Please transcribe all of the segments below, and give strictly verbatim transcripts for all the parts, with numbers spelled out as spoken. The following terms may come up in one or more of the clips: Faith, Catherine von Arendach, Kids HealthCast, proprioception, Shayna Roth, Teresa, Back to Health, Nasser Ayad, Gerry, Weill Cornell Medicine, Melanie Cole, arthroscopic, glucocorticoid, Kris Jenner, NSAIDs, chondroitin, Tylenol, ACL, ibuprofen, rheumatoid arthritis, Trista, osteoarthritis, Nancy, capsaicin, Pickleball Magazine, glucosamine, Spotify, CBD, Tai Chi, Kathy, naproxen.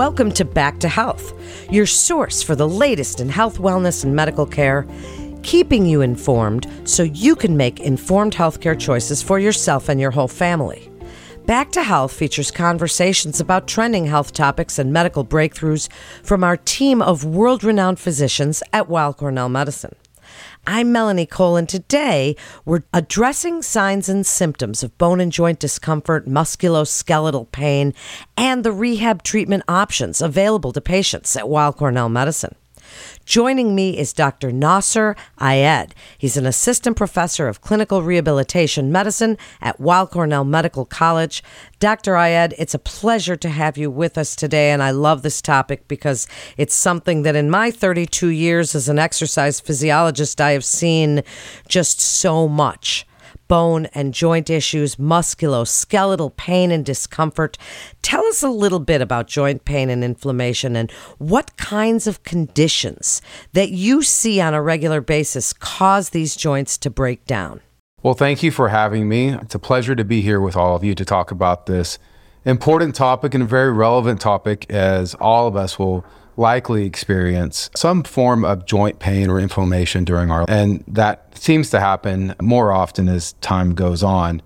Welcome to Back to Health, your source for the latest in health, wellness, and medical care, keeping you informed so you can make informed healthcare choices for yourself and your whole family. Back to Health features conversations about trending health topics and medical breakthroughs from our team of world-renowned physicians at Weill Cornell Medicine. I'm Melanie Cole, and today we're addressing signs and symptoms of bone and joint discomfort, musculoskeletal pain, and the rehab treatment options available to patients at Weill Cornell Medicine. Joining me is Doctor Nasser Ayad. He's an assistant professor of clinical rehabilitation medicine at Weill Cornell Medical College. Doctor Ayad, it's a pleasure to have you with us today, and I love this topic because it's something that in my thirty-two years as an exercise physiologist, I have seen just so much. Bone and joint issues, musculoskeletal pain and discomfort. Tell us a little bit about joint pain and inflammation and what kinds of conditions that you see on a regular basis cause these joints to break down. Well, thank you for having me. It's a pleasure to be here with all of you to talk about this important topic and a very relevant topic, as all of us will likely experience some form of joint pain or inflammation during our life. And that seems to happen more often as time goes on.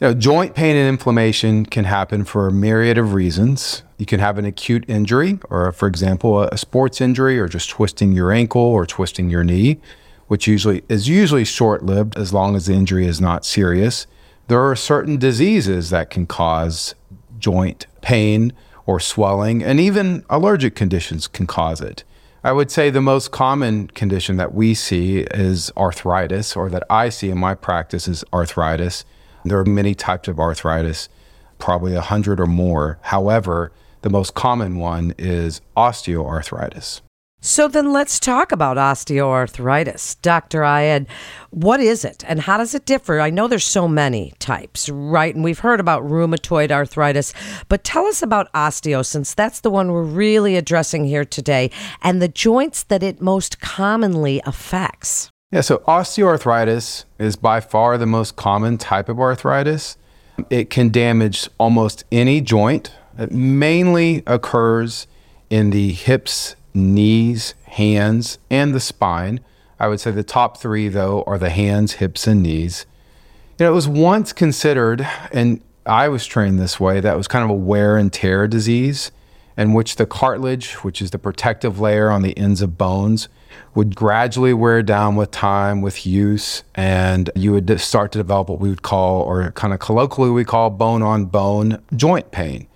You know, joint pain and inflammation can happen for a myriad of reasons. You can have an acute injury, or for example, a sports injury, or just twisting your ankle or twisting your knee, which usually is usually short-lived as long as the injury is not serious. There are certain diseases that can cause joint pain or swelling, and even allergic conditions can cause it. I would say the most common condition that we see is arthritis, or that I see in my practice is arthritis. There are many types of arthritis, probably a hundred or more. However, the most common one is osteoarthritis. So then let's talk about osteoarthritis. Doctor Ayad, what is it and how does it differ? I know there's so many types, right? And we've heard about rheumatoid arthritis, but tell us about osteo, since that's the one we're really addressing here today, and the joints that it most commonly affects. Yeah, so osteoarthritis is by far the most common type of arthritis. It can damage almost any joint. It mainly occurs in the hips, knees, hands, and the spine. I would say the top three, though, are the hands, hips, and knees. You know, it was once considered, and I was trained this way, that it was kind of a wear and tear disease in which the cartilage, which is the protective layer on the ends of bones, would gradually wear down with time, with use, and you would start to develop what we would call, or kind of colloquially we call, bone-on-bone joint pain.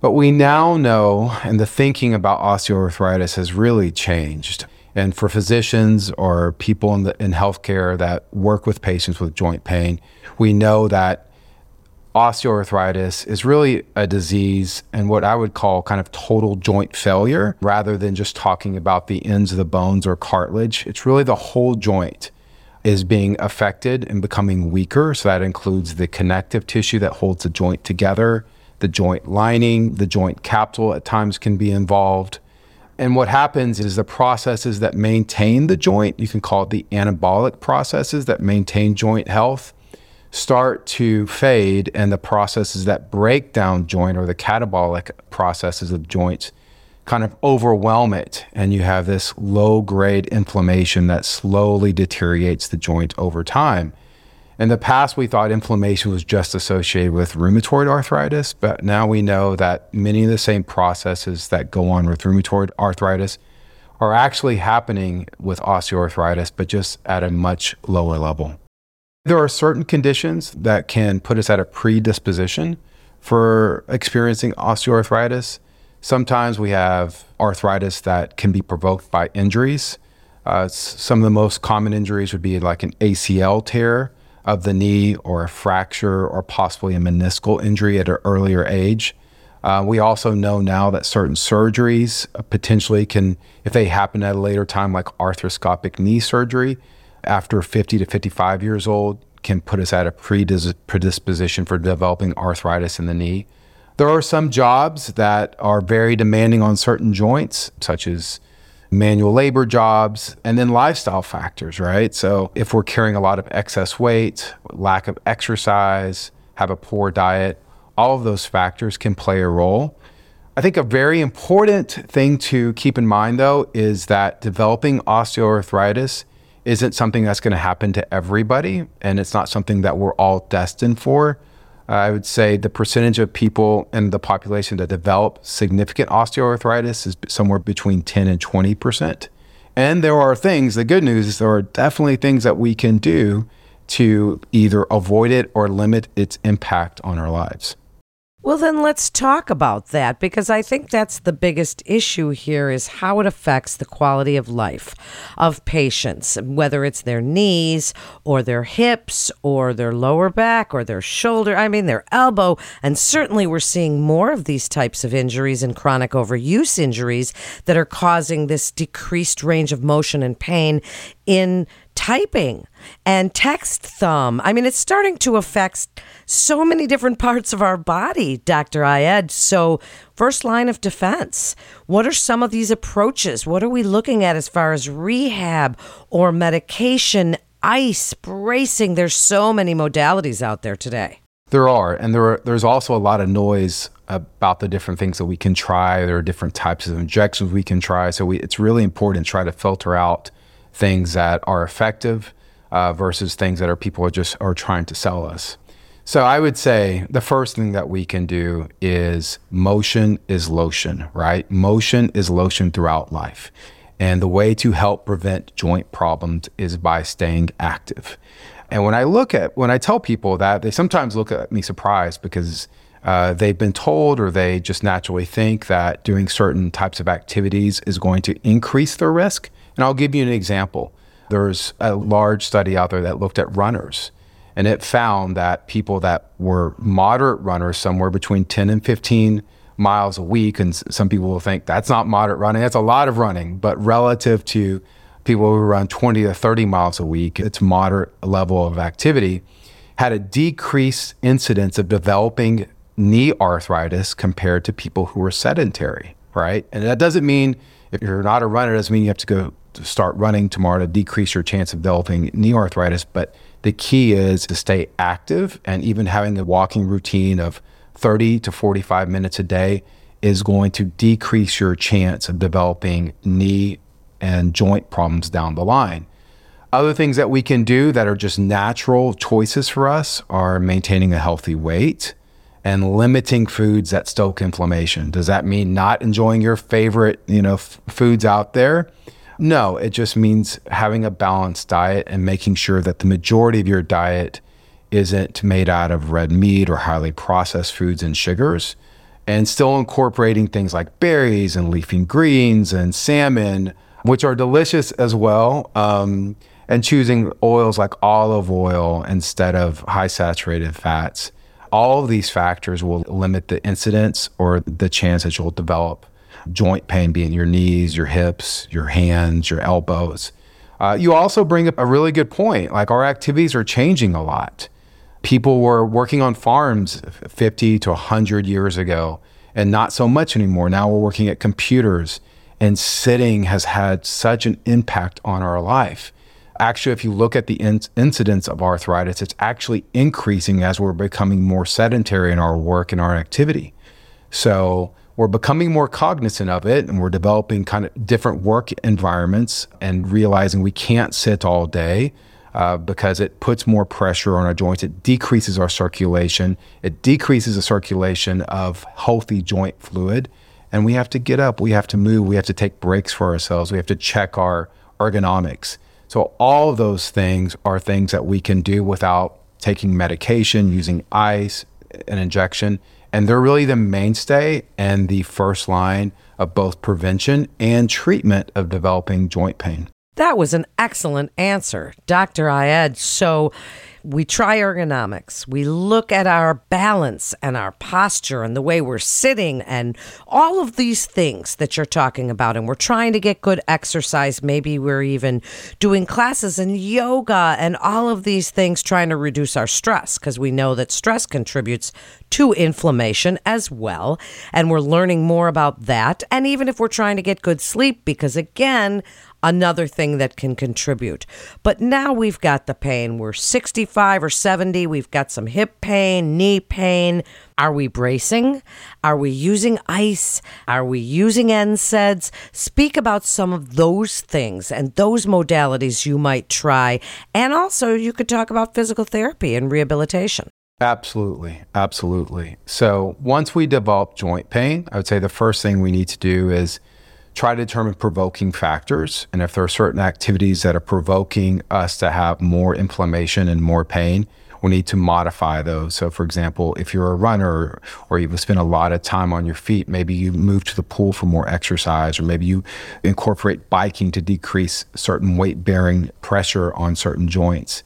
But we now know, and the thinking about osteoarthritis has really changed. And for physicians or people in, the, in healthcare that work with patients with joint pain, we know that osteoarthritis is really a disease and what I would call kind of total joint failure, rather than just talking about the ends of the bones or cartilage. It's really the whole joint is being affected and becoming weaker. So that includes the connective tissue that holds the joint together, the joint lining, the joint capsule at times can be involved. And what happens is the processes that maintain the joint, you can call it the anabolic processes that maintain joint health, start to fade, and the processes that break down joint, or the catabolic processes of joints, kind of overwhelm it. And you have this low-grade inflammation that slowly deteriorates the joint over time. In the past, we thought inflammation was just associated with rheumatoid arthritis, but now we know that many of the same processes that go on with rheumatoid arthritis are actually happening with osteoarthritis, but just at a much lower level. There are certain conditions that can put us at a predisposition for experiencing osteoarthritis. Sometimes we have arthritis that can be provoked by injuries. Uh, some of the most common injuries would be like an A C L tear of the knee, or a fracture, or possibly a meniscal injury at an earlier age. Uh, we also know now that certain surgeries potentially can, if they happen at a later time, like arthroscopic knee surgery after fifty to fifty-five years old, can put us at a predis- predisposition for developing arthritis in the knee. There are some jobs that are very demanding on certain joints, such as manual labor jobs, and then lifestyle factors, right? So if we're carrying a lot of excess weight, lack of exercise, have a poor diet, all of those factors can play a role. I think a very important thing to keep in mind, though, is that developing osteoarthritis isn't something that's going to happen to everybody, and it's not something that we're all destined for. Uh, I would say the percentage of people in the population that develop significant osteoarthritis is somewhere between ten and twenty percent. And there are things, the good news is there are definitely things that we can do to either avoid it or limit its impact on our lives. Well, then let's talk about that, because I think that's the biggest issue here is how it affects the quality of life of patients, whether it's their knees or their hips or their lower back or their shoulder, I mean, their elbow. And certainly we're seeing more of these types of injuries and chronic overuse injuries that are causing this decreased range of motion and pain in typing and text thumb. I mean, it's starting to affect so many different parts of our body, Doctor Ayad. So first line of defense, what are some of these approaches? What are we looking at as far as rehab or medication, ice, bracing? There's so many modalities out there today. There are, and there are, there's also a lot of noise about the different things that we can try. There are different types of injections we can try. So we, it's really important to try to filter out things that are effective uh, versus things that are people are just are trying to sell us. So I would say the first thing that we can do is motion is lotion, right? Motion is lotion throughout life. And the way to help prevent joint problems is by staying active. And when I look at, when I tell people that, they sometimes look at me surprised because uh, they've been told or they just naturally think that doing certain types of activities is going to increase their risk. And I'll give you an example. There's a large study out there that looked at runners, and it found that people that were moderate runners, somewhere between ten and fifteen miles a week, and some people will think that's not moderate running, that's a lot of running, but relative to people who run twenty to thirty miles a week, it's moderate level of activity, had a decreased incidence of developing knee arthritis compared to people who were sedentary, right? And that doesn't mean if you're not a runner, it doesn't mean you have to go start running tomorrow to decrease your chance of developing knee arthritis. But the key is to stay active, and even having the walking routine of thirty to forty-five minutes a day is going to decrease your chance of developing knee and joint problems down the line. Other things that we can do that are just natural choices for us are maintaining a healthy weight and limiting foods that stoke inflammation. Does that mean not enjoying your favorite, you know, f- foods out there? No, it just means having a balanced diet and making sure that the majority of your diet isn't made out of red meat or highly processed foods and sugars, and still incorporating things like berries and leafy greens and salmon, which are delicious as well, um, and choosing oils like olive oil instead of high saturated fats. All of these factors will limit the incidence or the chance that you'll develop joint pain, being your knees, your hips, your hands, your elbows. Uh, you also bring up a really good point. Like, our activities are changing a lot. People were working on farms fifty to one hundred years ago, and not so much anymore. Now we're working at computers, and sitting has had such an impact on our life. Actually, if you look at the in- incidence of arthritis, it's actually increasing as we're becoming more sedentary in our work and our activity. So we're becoming more cognizant of it, and we're developing kind of different work environments and realizing we can't sit all day uh, because it puts more pressure on our joints. It decreases our circulation. It decreases the circulation of healthy joint fluid. And we have to get up. We have to move. We have to take breaks for ourselves. We have to check our ergonomics. So all of those things are things that we can do without taking medication, using ice, an injection, and they're really the mainstay and the first line of both prevention and treatment of developing joint pain. That was an excellent answer, Doctor Ayad. So we try ergonomics, we look at our balance and our posture and the way we're sitting and all of these things that you're talking about. And we're trying to get good exercise. Maybe we're even doing classes and yoga and all of these things, trying to reduce our stress, because we know that stress contributes to inflammation as well. And we're learning more about that. And even if we're trying to get good sleep, because again, another thing that can contribute. But now we've got the pain. We're sixty-five or seventy. We've got some hip pain, knee pain. Are we bracing? Are we using ice? Are we using N SAIDs? Speak about some of those things and those modalities you might try. And also you could talk about physical therapy and rehabilitation. Absolutely. Absolutely. So once we develop joint pain, I would say the first thing we need to do is try to determine provoking factors. And if there are certain activities that are provoking us to have more inflammation and more pain, we need to modify those. So for example, if you're a runner or you spend a lot of time on your feet, maybe you move to the pool for more exercise, or maybe you incorporate biking to decrease certain weight-bearing pressure on certain joints.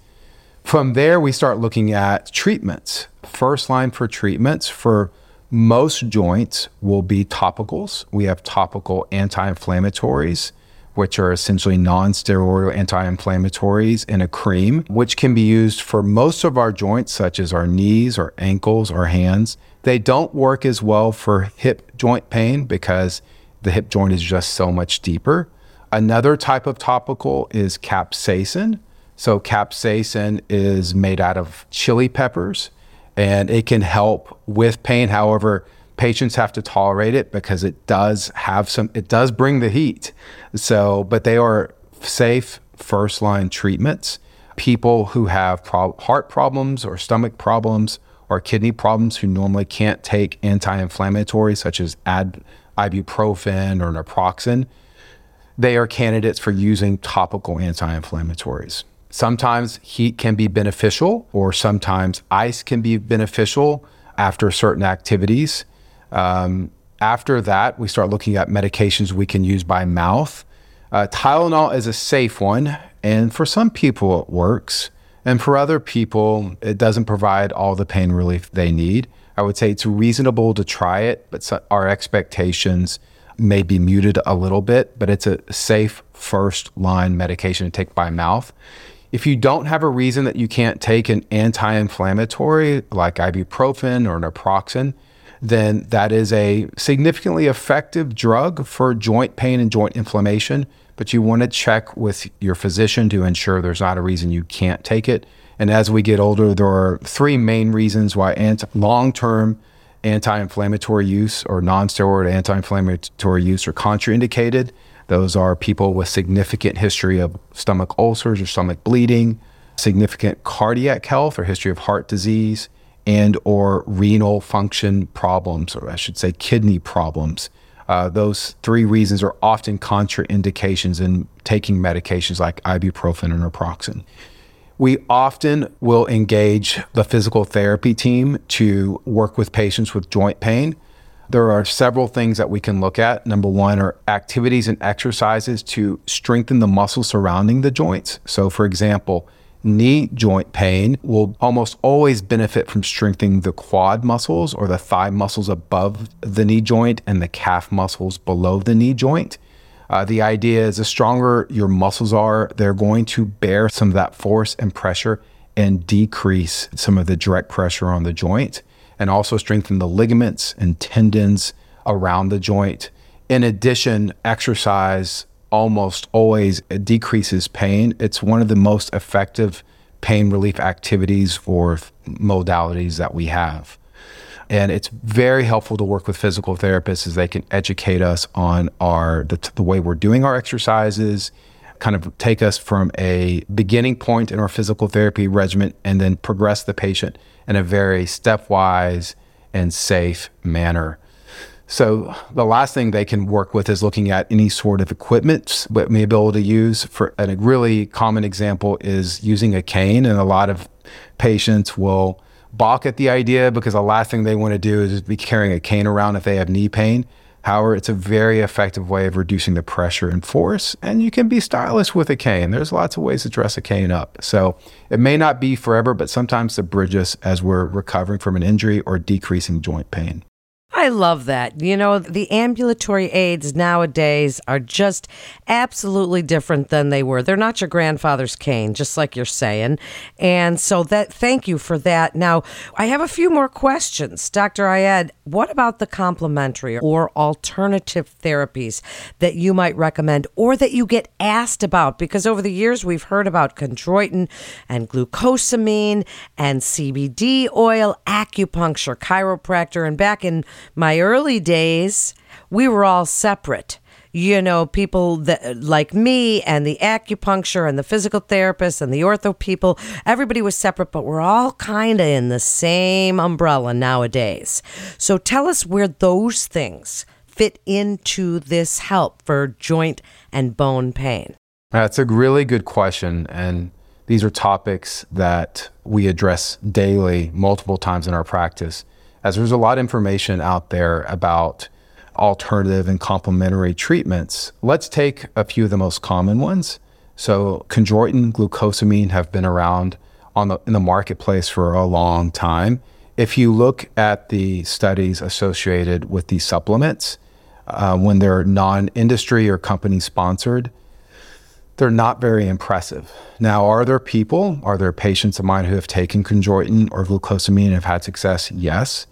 From there, we start looking at treatments. First line for treatments for most joints will be topicals. We have topical anti-inflammatories, which are essentially non-steroidal anti-inflammatories in a cream, which can be used for most of our joints, such as our knees or ankles or hands. They don't work as well for hip joint pain because the hip joint is just so much deeper. Another type of topical is capsaicin. So capsaicin is made out of chili peppers, and it can help with pain. However, patients have to tolerate it because it does have some, it does bring the heat. So, but they are safe first line treatments. People who have prob- heart problems or stomach problems or kidney problems who normally can't take anti-inflammatories such as ad- ibuprofen or naproxen, they are candidates for using topical anti-inflammatories. Sometimes heat can be beneficial, or sometimes ice can be beneficial after certain activities. Um, after that, we start looking at medications we can use by mouth. Uh, Tylenol is a safe one, and for some people it works, and for other people it doesn't provide all the pain relief they need. I would say it's reasonable to try it, but so our expectations may be muted a little bit, but it's a safe first-line medication to take by mouth. If you don't have a reason that you can't take an anti-inflammatory like ibuprofen or naproxen, then that is a significantly effective drug for joint pain and joint inflammation, but you want to check with your physician to ensure there's not a reason you can't take it. And as we get older, there are three main reasons why anti- long-term anti-inflammatory use or non-steroid anti-inflammatory use are contraindicated. Those are people with significant history of stomach ulcers or stomach bleeding, significant cardiac health or history of heart disease, and or renal function problems, or I should say kidney problems. Uh, those three reasons are often contraindications in taking medications like ibuprofen or naproxen. We often will engage the physical therapy team to work with patients with joint pain. There are several things that we can look at. Number one are activities and exercises to strengthen the muscles surrounding the joints. So for example, knee joint pain will almost always benefit from strengthening the quad muscles or the thigh muscles above the knee joint and the calf muscles below the knee joint. Uh, the idea is the stronger your muscles are, they're going to bear some of that force and pressure and decrease some of the direct pressure on the joint, and also strengthen the ligaments and tendons around the joint. In addition, exercise almost always decreases pain. It's one of the most effective pain relief activities or modalities that we have. And it's very helpful to work with physical therapists as they can educate us on our the, the way we're doing our exercises, kind of take us from a beginning point in our physical therapy regimen and then progress the patient in a very stepwise and safe manner. So the last thing they can work with is looking at any sort of equipment we may be able to use. For and a really common example is using a cane, and a lot of patients will balk at the idea because the last thing they want to do is be carrying a cane around if they have knee pain. However, it's a very effective way of reducing the pressure and force, and you can be stylish with a cane. There's lots of ways to dress a cane up. So it may not be forever, but sometimes to bridge us as we're recovering from an injury or decreasing joint pain. I love that. You know, the ambulatory aides nowadays are just absolutely different than they were. They're not your grandfather's cane, just like you're saying. And so that, thank you for that. Now, I have a few more questions. Doctor Ayad, what about the complementary or alternative therapies that you might recommend or that you get asked about? Because over the years, we've heard about chondroitin and glucosamine and C B D oil, acupuncture, chiropractor, and back in my early days, we were all separate. You know, people that, like me and the acupuncture and the physical therapist and the ortho people, everybody was separate, but we're all kind of in the same umbrella nowadays. So tell us where those things fit into this help for joint and bone pain. That's a really good question. And these are topics that we address daily, multiple times in our practice, as there's a lot of information out there about alternative and complementary treatments. Let's take a few of the most common ones. So chondroitin, glucosamine have been around on the, in the marketplace for a long time. If you look at the studies associated with these supplements, uh, when they're non-industry or company sponsored, they're not very impressive. Now, are there people, are there patients of mine who have taken chondroitin or glucosamine and have had success? Yes.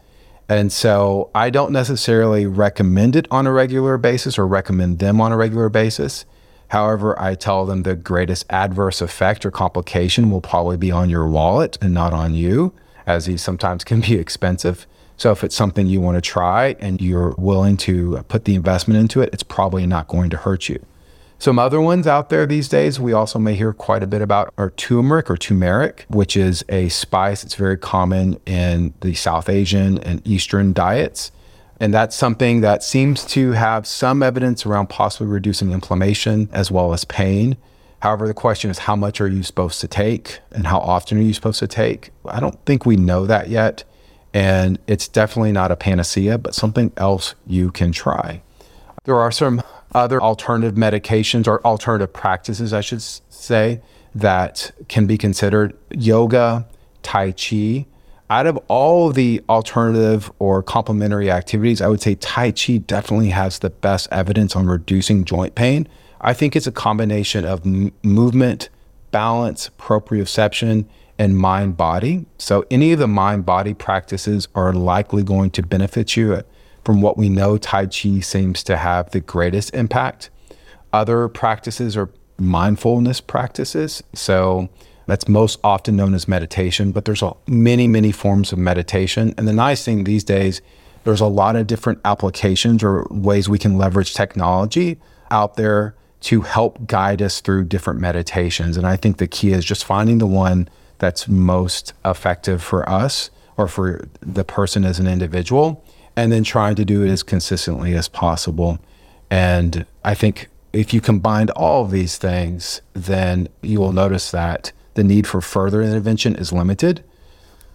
And so I don't necessarily recommend it on a regular basis or recommend them on a regular basis. However, I tell them the greatest adverse effect or complication will probably be on your wallet and not on you, as these sometimes can be expensive. So if it's something you want to try and you're willing to put the investment into it, it's probably not going to hurt you. Some other ones out there these days we also may hear quite a bit about are turmeric or turmeric, which is a spice that's very common in the South Asian and Eastern diets. And that's something that seems to have some evidence around possibly reducing inflammation as well as pain. However, the question is how much are you supposed to take and how often are you supposed to take? I don't think we know that yet. And it's definitely not a panacea, but something else you can try. There are some other alternative medications or alternative practices, I should say, that can be considered: yoga, Tai Chi. Out of all the alternative or complementary activities, I would say Tai Chi definitely has the best evidence on reducing joint pain. I think it's a combination of m- movement, balance, proprioception, and mind-body. So any of the mind-body practices are likely going to benefit you. From what we know, Tai Chi seems to have the greatest impact. Other practices are mindfulness practices. So that's most often known as meditation, but there's many, many forms of meditation. And the nice thing these days, there's a lot of different applications or ways we can leverage technology out there to help guide us through different meditations. And I think the key is just finding the one that's most effective for us or for the person as an individual, and then trying to do it as consistently as possible. And I think if you combine all of these things, then you will notice that the need for further intervention is limited.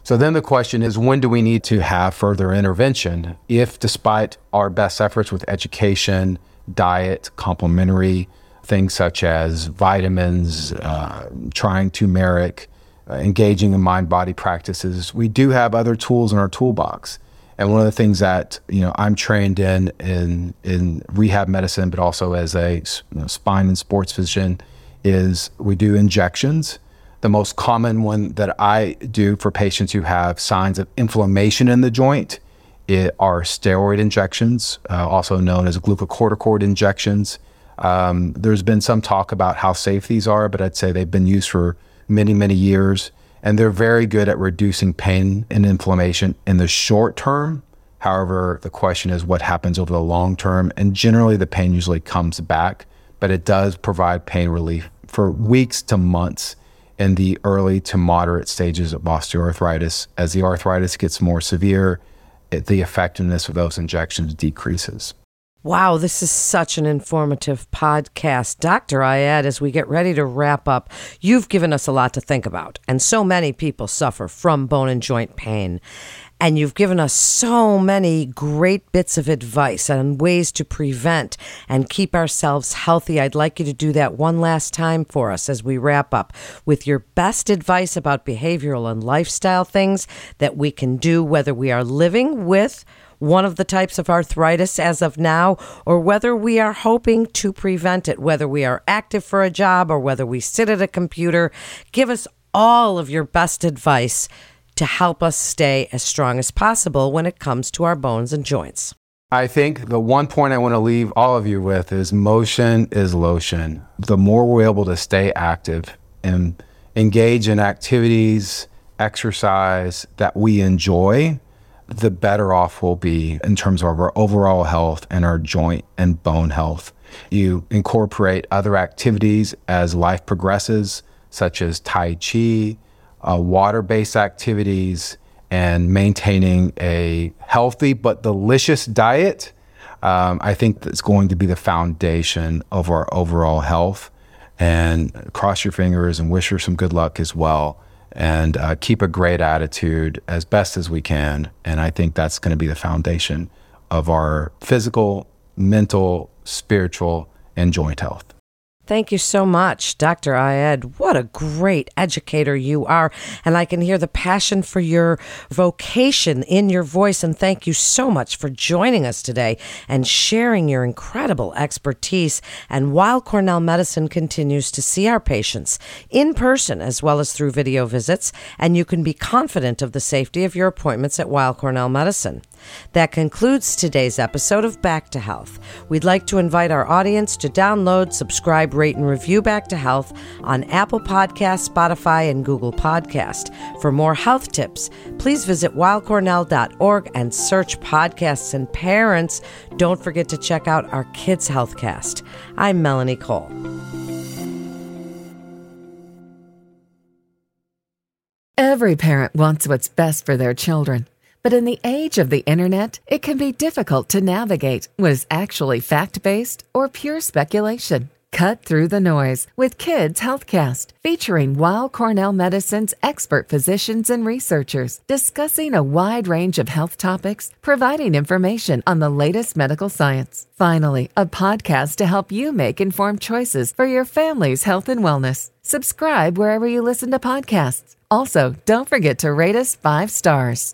So then the question is, when do we need to have further intervention? If despite our best efforts with education, diet, complementary things such as vitamins, uh, trying turmeric, uh, engaging in mind-body practices, we do have other tools in our toolbox. And one of the things that, you know, I'm trained in, in in rehab medicine, but also as a you know, spine and sports physician, is we do injections. The most common one that I do for patients who have signs of inflammation in the joint it are steroid injections, uh, also known as glucocorticoid injections. Um, there's been some talk about how safe these are, but I'd say they've been used for many, many years. And they're very good at reducing pain and inflammation in the short term. However, the question is what happens over the long term. And generally, the pain usually comes back, but it does provide pain relief for weeks to months in the early to moderate stages of osteoarthritis. As the arthritis gets more severe, it, the effectiveness of those injections decreases. Wow, this is such an informative podcast. Doctor Ayad, as we get ready to wrap up, you've given us a lot to think about, and so many people suffer from bone and joint pain. And you've given us so many great bits of advice on ways to prevent and keep ourselves healthy. I'd like you to do that one last time for us as we wrap up with your best advice about behavioral and lifestyle things that we can do, whether we are living with one of the types of arthritis as of now, or whether we are hoping to prevent it, whether we are active for a job or whether we sit at a computer. Give us all of your best advice to help us stay as strong as possible when it comes to our bones and joints. I think the one point I want to leave all of you with is motion is lotion. The more we're able to stay active and engage in activities, exercise that we enjoy, the better off we'll be in terms of our overall health and our joint and bone health. You incorporate other activities as life progresses, such as Tai Chi, uh, water-based activities, and maintaining a healthy but delicious diet. Um, I think that's going to be the foundation of our overall health. And cross your fingers and wish her some good luck as well. And uh, keep a great attitude as best as we can. And I think that's going to be the foundation of our physical, mental, spiritual, and joint health. Thank you so much, Doctor Ayad. What a great educator you are. And I can hear the passion for your vocation in your voice. And thank you so much for joining us today and sharing your incredible expertise. And while Cornell Medicine continues to see our patients in person as well as through video visits, and you can be confident of the safety of your appointments at Weill Cornell Medicine. That concludes today's episode of Back to Health. We'd like to invite our audience to download, subscribe, rate, and review Back to Health on Apple Podcasts, Spotify, and Google Podcast. For more health tips, please visit weill cornell dot org and search podcasts. And parents, don't forget to check out our Kids HealthCast. I'm Melanie Cole. Every parent wants what's best for their children. But in the age of the internet, it can be difficult to navigate what is actually fact-based or pure speculation. Cut through the noise with Kids HealthCast, featuring Weill Cornell Medicine's expert physicians and researchers discussing a wide range of health topics, providing information on the latest medical science. Finally, a podcast to help you make informed choices for your family's health and wellness. Subscribe wherever you listen to podcasts. Also, don't forget to rate us five stars.